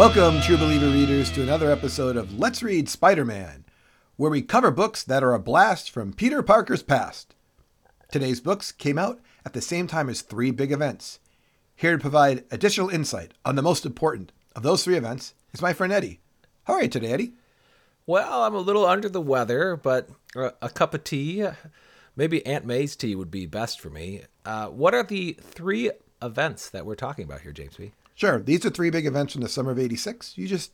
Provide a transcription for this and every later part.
Welcome, True Believer readers, to another episode of Let's Read Spider-Man, where we cover books that are a blast from Peter Parker's past. Today's books came out at the same time as three big events. Here to provide additional insight on the most important of those three events is my friend Eddie. How are you today, Eddie? Well, I'm a little under the weather, but a cup of tea, maybe Aunt May's tea would be best for me. What are the three events that we're talking about here, James B.? Sure. These are three big events from the summer of '86. You just,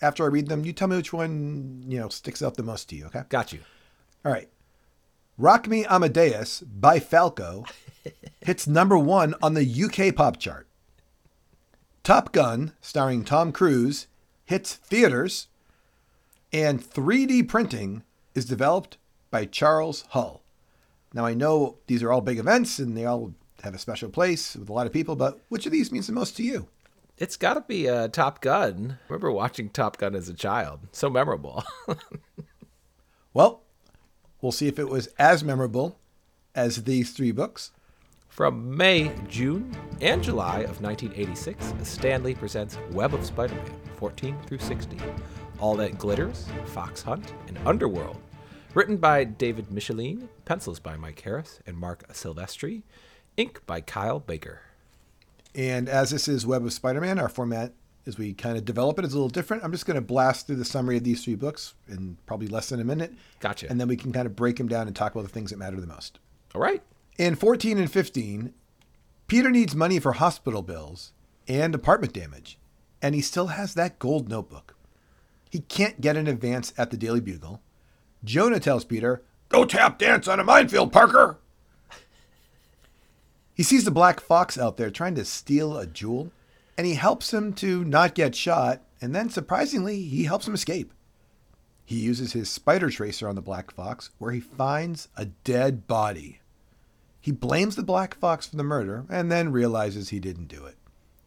after I read them, you tell me which one, sticks out the most to you, okay? Got you. All right. Rock Me Amadeus by Falco hits number one on the UK pop chart. Top Gun, starring Tom Cruise, hits theaters. And 3D printing is developed by Charles Hull. Now, I know these are all big events and they all have a special place with a lot of people, but which of these means the most to you? It's got to be Top Gun. I remember watching Top Gun as a child. So memorable. Well, we'll see if it was as memorable as these three books. From May, June, and July of 1986, Stan Lee presents Web of Spider-Man, 14 through 60. All That Glitters, Fox Hunt, and Underworld. Written by David Michelinie, pencils by Mike Harris and Mark Silvestri, ink by Kyle Baker. And as this is Web of Spider-Man, our format as we kind of develop it is a little different. I'm just going to blast through the summary of these three books in probably less than a minute. Gotcha. And then we can kind of break them down and talk about the things that matter the most. All right. In 14 and 15, Peter needs money for hospital bills and apartment damage, and he still has that gold notebook. He can't get an advance at the Daily Bugle. Jonah tells Peter, "Go tap dance on a minefield, Parker." He sees the Black Fox out there trying to steal a jewel, and he helps him to not get shot, and then, surprisingly, he helps him escape. He uses his spider tracer on the Black Fox, where he finds a dead body. He blames the Black Fox for the murder, and then realizes he didn't do it.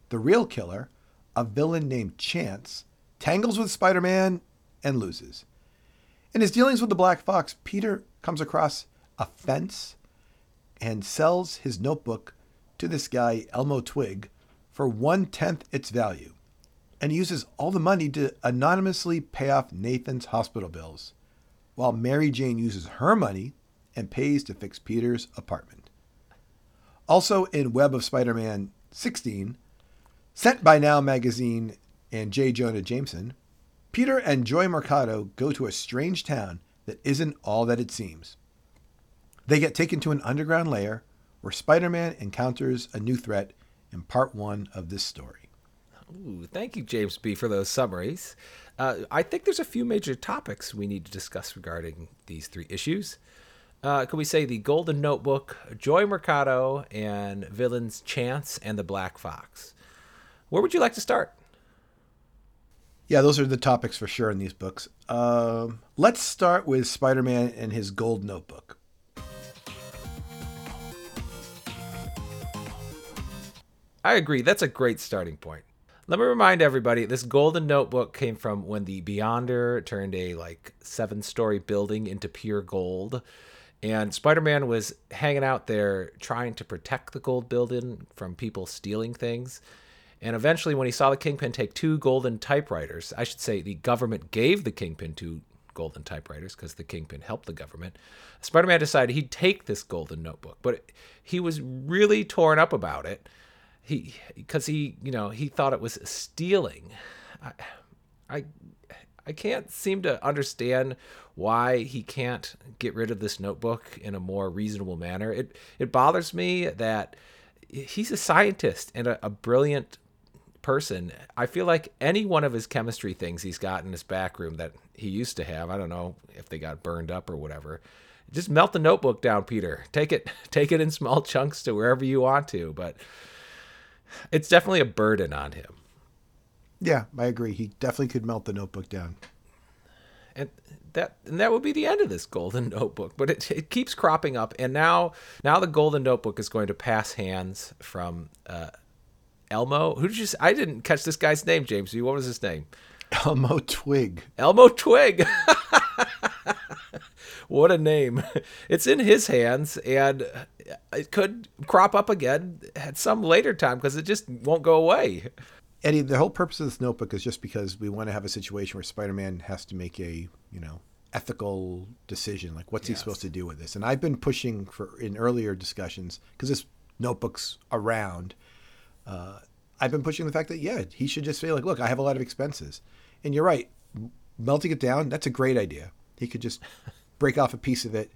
The real killer, a villain named Chance, tangles with Spider-Man and loses. In his dealings with the Black Fox, Peter comes across a fence and sells his notebook to this guy, Elmo Twig, for 1/10 its value, and uses all the money to anonymously pay off Nathan's hospital bills, while Mary Jane uses her money and pays to fix Peter's apartment. Also in Web of Spider-Man 16, sent by Now Magazine and J. Jonah Jameson, Peter and Joy Mercado go to a strange town that isn't all that it seems. They get taken to an underground lair where Spider-Man encounters a new threat in part one of this story. Ooh, thank you, James B., for those summaries. I think there's a few major topics we need to discuss regarding these three issues. Can we say the Golden Notebook, Joy Mercado, and villains Chance and the Black Fox? Where would you like to start? Yeah, those are the topics for sure in these books. Let's start with Spider-Man and his gold notebook. I agree. That's a great starting point. Let me remind everybody, this golden notebook came from when the Beyonder turned a seven-story building into pure gold. And Spider-Man was hanging out there trying to protect the gold building from people stealing things. And eventually when he saw the Kingpin take two golden typewriters, I should say the government gave the Kingpin two golden typewriters because the Kingpin helped the government, Spider-Man decided he'd take this golden notebook. But he was really torn up about it. Because he thought it was stealing. I can't seem to understand why he can't get rid of this notebook in a more reasonable manner. It bothers me that he's a scientist and a brilliant person. I feel like any one of his chemistry things he's got in his back room that he used to have, I don't know if they got burned up or whatever, just melt the notebook down, Peter. Take it in small chunks to wherever you want to, but it's definitely a burden on him. Yeah, I agree. He definitely could melt the notebook down. And that would be the end of this golden notebook. But it keeps cropping up. And now the golden notebook is going to pass hands from Elmo. I didn't catch this guy's name, James. What was his name? Elmo Twig. Elmo Twig. What a name. It's in his hands, and it could crop up again at some later time because it just won't go away. Eddie, the whole purpose of this notebook is just because we want to have a situation where Spider-Man has to make a, you know, ethical decision. Like, what's he supposed to do with this? And I've been pushing for, in earlier discussions, because this notebook's around, I've been pushing the fact that, yeah, he should just say, like, look, I have a lot of expenses. And you're right. Melting it down, that's a great idea. He could just break off a piece of it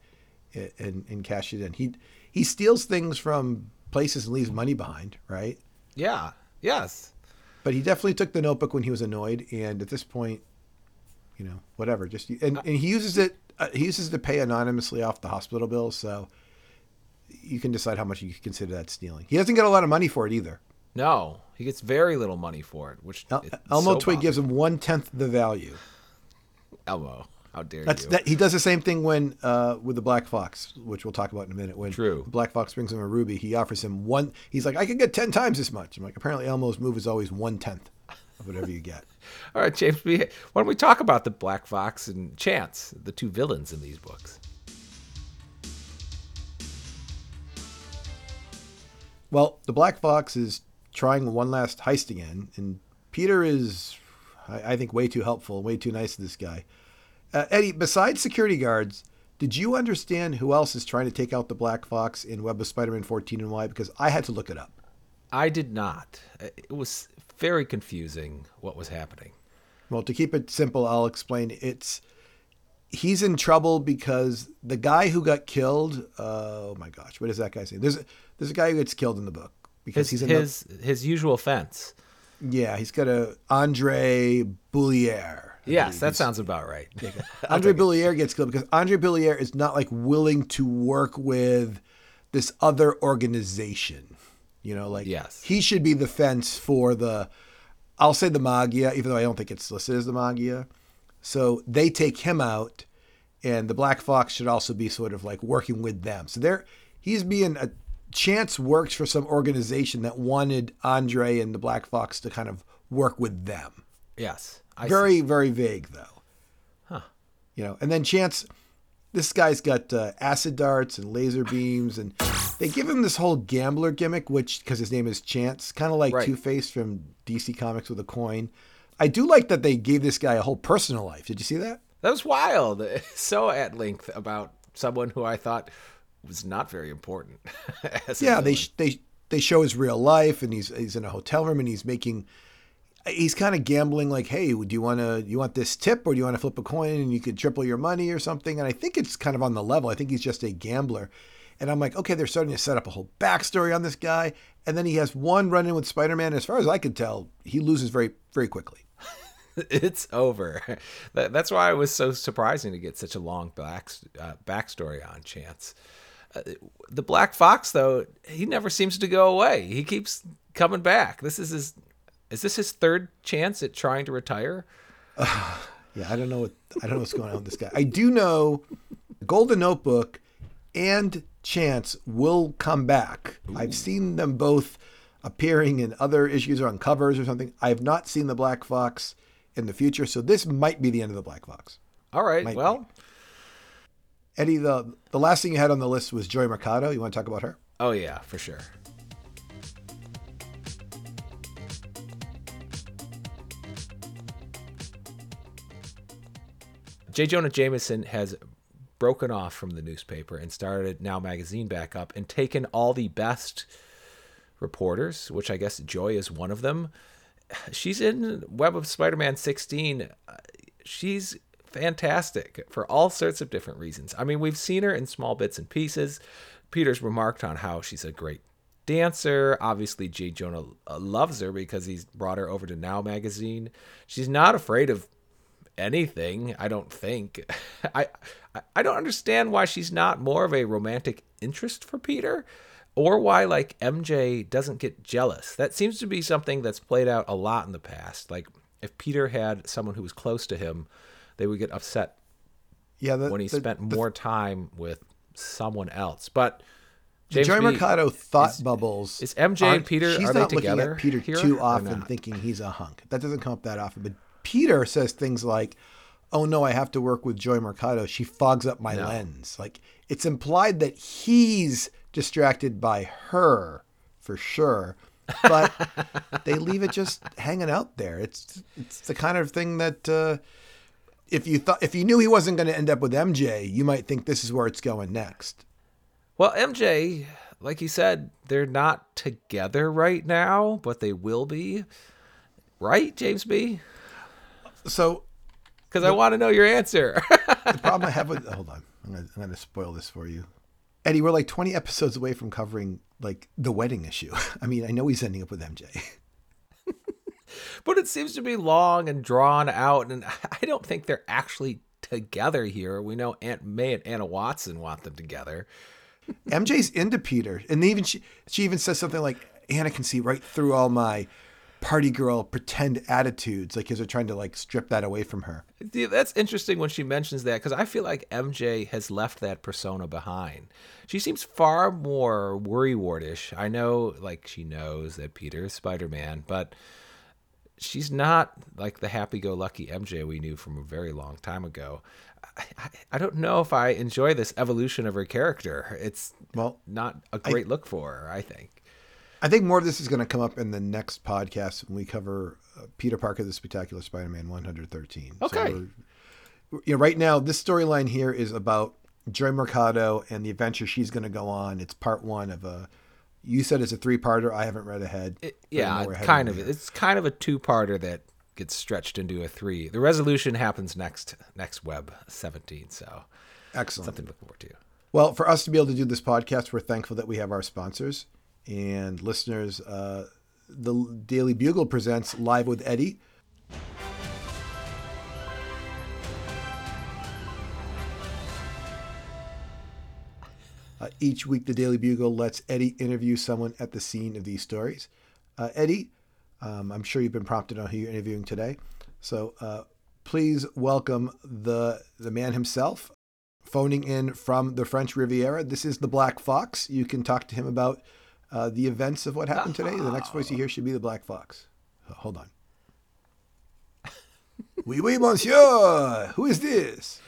and cash it in. He steals things from places and leaves money behind, right? Yeah. Yes. But he definitely took the notebook when he was annoyed, and at this point, you know, whatever. Just and he uses it. He uses it to pay anonymously off the hospital bill, so you can decide how much you consider that stealing. He doesn't get a lot of money for it either. No, he gets very little money for it. Which Elmo Twig gives him 1/10 the value. Elmo, how dare you? He does the same thing when with the Black Fox, which we'll talk about in a minute. When the Black Fox brings him a ruby, he offers him one. He's like, I can get 10 times as much. I'm like, apparently Elmo's move is always 1/10 of whatever you get. All right, James, why don't we talk about the Black Fox and Chance, the two villains in these books? Well, the Black Fox is trying one last heist again, and Peter is, I think, way too helpful, way too nice to this guy. Eddie, besides security guards, did you understand who else is trying to take out the Black Fox in Web of Spider-Man 14 and why? Because I had to look it up. I did not. It was very confusing what was happening. Well, to keep it simple, I'll explain. He's in trouble because the guy who got killed, oh my gosh, what is that guy's name? There's a guy who gets killed in the book because his usual offense. Yeah, he's got a Andre Bouillon. Yes, that sounds about right. Andre Bouillon gets killed because Andre Bouillon is not like willing to work with this other organization. You know, like he should be the fence for the, I'll say the Magia, even though I don't think it's listed as the Magia. So they take him out, and the Black Fox should also be sort of like working with them. So he's being a Chance works for some organization that wanted Andre and the Black Fox to kind of work with them. Yes, very vague though. Huh? You know, and then Chance, this guy's got acid darts and laser beams and. They give him this whole gambler gimmick, which, because his name is Chance, kind of like Two-Face from DC Comics with a coin. I do like that they gave this guy a whole personal life. Did you see that? That was wild. So at length about someone who I thought was not very important. They show his real life, and he's in a hotel room, and he's kind of gambling. Like, hey, do you want to? You want this tip, or do you want to flip a coin, and you could triple your money or something? And I think it's kind of on the level. I think he's just a gambler. And I'm like, okay, they're starting to set up a whole backstory on this guy. And then he has one run-in with Spider-Man. As far as I could tell, he loses very, very quickly. It's over. That's why it was so surprising to get such a long backstory on Chance. The Black Fox, though, he never seems to go away. He keeps coming back. Is this his third chance at trying to retire? I don't know what's going on with this guy. I do know Golden Notebook and Chance will come back. Ooh. I've seen them both appearing in other issues or on covers or something. I have not seen the Black Fox in the future, so this might be the end of the Black Fox. All right, Eddie, the last thing you had on the list was Joy Mercado. You want to talk about her? Oh, yeah, for sure. J. Jonah Jameson has broken off from the newspaper and started Now Magazine back up and taken all the best reporters, which I guess Joy is one of them. She's in Web of Spider-Man 16. She's fantastic for all sorts of different reasons. I mean, we've seen her in small bits and pieces. Peter's remarked on how she's a great dancer. Obviously, J. Jonah loves her because he's brought her over to Now Magazine. She's not afraid of anything, I don't think. I don't understand why she's not more of a romantic interest for Peter, or why, like, MJ doesn't get jealous. That seems to be something that's played out a lot in the past. Like, if Peter had someone who was close to him, they would get upset when he spent more time with someone else. But Joy Mercado thought bubbles. Is MJ and Peter, are they together? She's not looking at Peter too often thinking he's a hunk. That doesn't come up that often, but Peter says things like, oh, no, I have to work with Joy Mercado. She fogs up my lens. Like, it's implied that he's distracted by her for sure. but they leave it just hanging out there. It's the kind of thing that if you knew he wasn't going to end up with MJ, you might think this is where it's going next. Well, MJ, like you said, they're not together right now, but they will be, right, James B? So, because I want to know your answer. The problem I have with hold on, I'm going to spoil this for you, Eddie. We're like 20 episodes away from covering like the wedding issue. I mean, I know he's ending up with MJ, but it seems to be long and drawn out, and I don't think they're actually together here. We know Aunt May and Anna Watson want them together. MJ's into Peter, and even she says something like, "Anna can see right through all my party girl pretend attitudes," like, because they're trying to like strip that away from her. Dude, that's interesting when she mentions that, because I feel like MJ has left that persona behind. She seems far more worrywardish. I know, like, she knows that Peter is Spider-Man, but she's not like the happy-go-lucky MJ we knew from a very long time ago. I don't know if I enjoy this evolution of her character. It's not a great look for her, I think. I think more of this is going to come up in the next podcast when we cover Peter Parker, The Spectacular Spider-Man 113. Okay. So right now, this storyline here is about Joy Mercado and the adventure she's going to go on. It's part one of a, you said it's a three-parter. I haven't read ahead. It's kind of a two-parter that gets stretched into a three. The resolution happens next Web 17. So excellent. Something to look forward to. Well, for us to be able to do this podcast, we're thankful that we have our sponsors. And listeners, the Daily Bugle presents Live with Eddie. Each week, the Daily Bugle lets Eddie interview someone at the scene of these stories. Eddie, I'm sure you've been prompted on who you're interviewing today. So please welcome the man himself, phoning in from the French Riviera. This is the Black Fox. You can talk to him about the events of what happened today. The next voice you hear should be the Black Fox. Hold on. Oui, oui, monsieur. Who is this?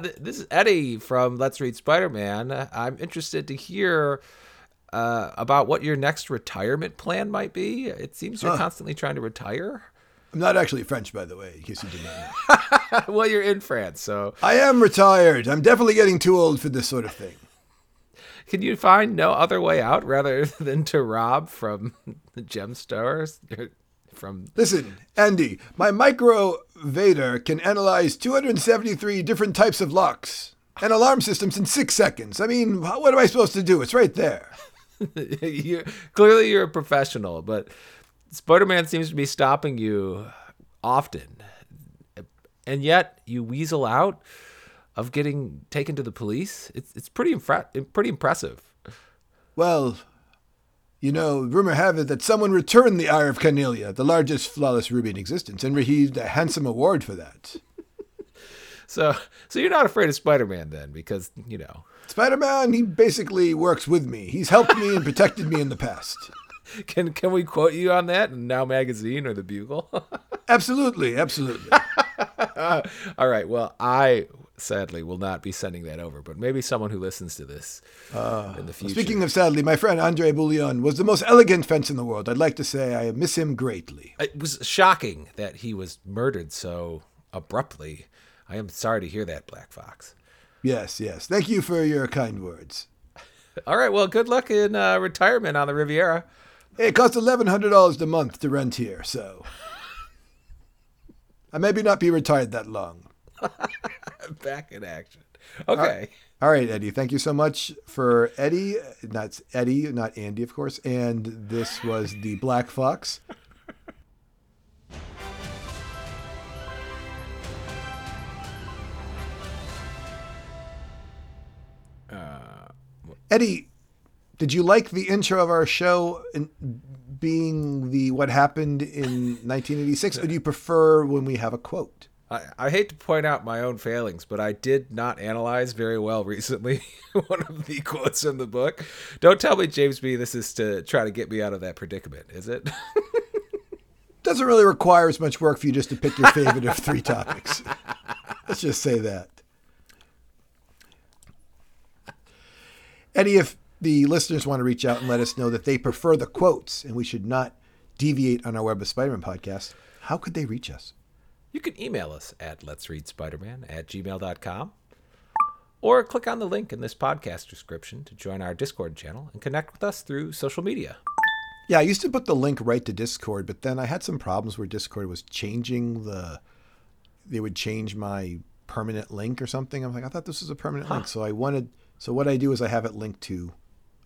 This is Eddie from Let's Read Spider-Man. I'm interested to hear about what your next retirement plan might be. It seems you're constantly trying to retire. I'm not actually French, by the way, in case you didn't know. Well, you're in France, so. I am retired. I'm definitely getting too old for this sort of thing. Can you find no other way out rather than to rob from the gem stores? Listen, Andy, my micro Vader can analyze 273 different types of locks and alarm systems in 6 seconds. I mean, what am I supposed to do? It's right there. Clearly you're a professional, but Spider-Man seems to be stopping you often, and yet you weasel out of getting taken to the police. It's pretty impressive. Well, you know, rumor have it that someone returned the Eye of Cornelia, the largest flawless ruby in existence, and received a handsome award for that. So you're not afraid of Spider-Man then, because, you know. Spider-Man, he basically works with me. He's helped me and protected me in the past. Can we quote you on that in Now Magazine or the Bugle? Absolutely. All right. Well, I sadly will not be sending that over, but maybe someone who listens to this in the future. Speaking of sadly, my friend Andre Bouillon was the most elegant fence in the world. I'd like to say I miss him greatly. It was shocking that he was murdered so abruptly. I am sorry to hear that, Black Fox. Yes. Thank you for your kind words. All right. Well, good luck in retirement on the Riviera. Hey, it costs $1,100 a month to rent here, so I maybe not be retired that long. Back in action. Okay. All right, Eddie. Thank you so much for Eddie. That's Eddie, not Andy, of course. And this was the Black Fox. Eddie, did you like the intro of our show being the what happened in 1986, or do you prefer when we have a quote? I hate to point out my own failings, but I did not analyze very well recently one of the quotes from the book. Don't tell me, James B., this is to try to get me out of that predicament, is it? Doesn't really require as much work for you just to pick your favorite of three topics. Let's just say that. Eddie, if the listeners want to reach out and let us know that they prefer the quotes and we should not deviate on our Web of Spider-Man podcast, how could they reach us? You can email us at letsreadspiderman@gmail.com or click on the link in this podcast description to join our Discord channel and connect with us through social media. Yeah, I used to put the link right to Discord, but then I had some problems where Discord was changing they would change my permanent link or something. I'm like, I thought this was a permanent link. So what I do is I have it linked to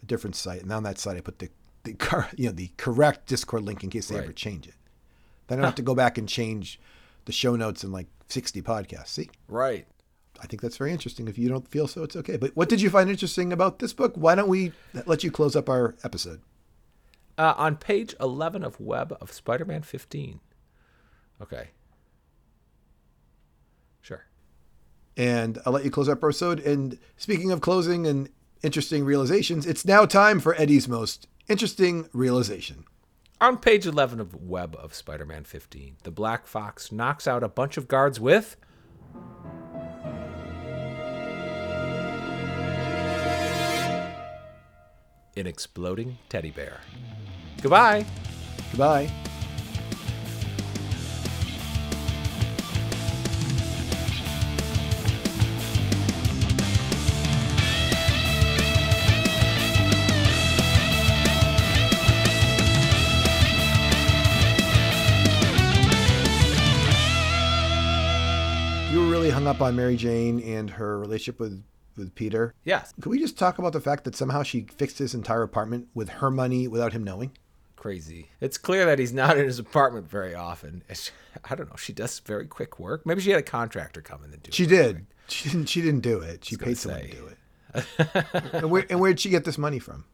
a different site, and on that site I put the correct Discord link in case they ever change it. Then I don't have to go back and change the show notes in like 60 podcasts. See? Right. I think that's very interesting. If you don't feel so, it's okay. But what did you find interesting about this book? Why don't we let you close up our episode? On page 11 of Web of Spider-Man 15. Okay. Sure. And I'll let you close up our episode. And speaking of closing and interesting realizations, it's now time for Eddie's most interesting realization. On page 11 of Web of Spider-Man 15, the Black Fox knocks out a bunch of guards with... an exploding teddy bear. Goodbye. Goodbye. Up on Mary Jane and her relationship with Peter. Yes. Could we just talk about the fact that somehow she fixed his entire apartment with her money without him knowing? Crazy. It's clear that he's not in his apartment very often. I don't know. She does very quick work. Maybe she had a contractor come in and do it. She did. She didn't do it. She paid someone to do it. And where did she get this money from?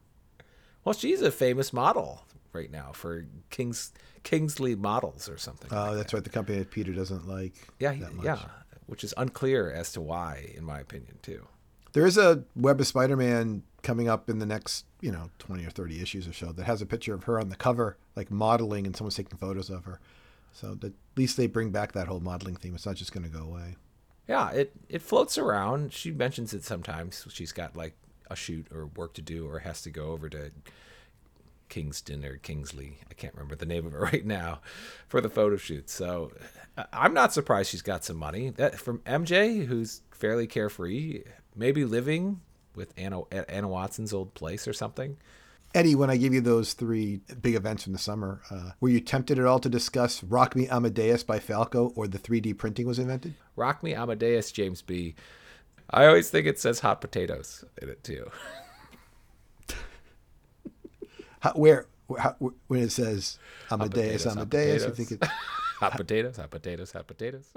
Well, she's a famous model right now for Kingsley Models or something. Oh, like that's right. The company that Peter doesn't like that much. Yeah. Which is unclear as to why, in my opinion, too. There is a Web of Spider-Man coming up in the next, 20 or 30 issues or so that has a picture of her on the cover, like modeling, and someone's taking photos of her. So at least they bring back that whole modeling theme. It's not just going to go away. Yeah, it floats around. She mentions it sometimes. She's got, a shoot or work to do or has to go over to Kingston or Kingsley, I can't remember the name of it right now, for the photo shoot. So I'm not surprised she's got some money. That from MJ, who's fairly carefree, maybe living with Anna Watson's old place or something. Eddie, when I give you those three big events from the summer, were you tempted at all to discuss Rock Me Amadeus by Falco or the 3D printing was invented? Rock Me Amadeus, James B. I always think it says hot potatoes in it too. When it says Amadeus, you think it's hot potatoes, hot potatoes, hot potatoes.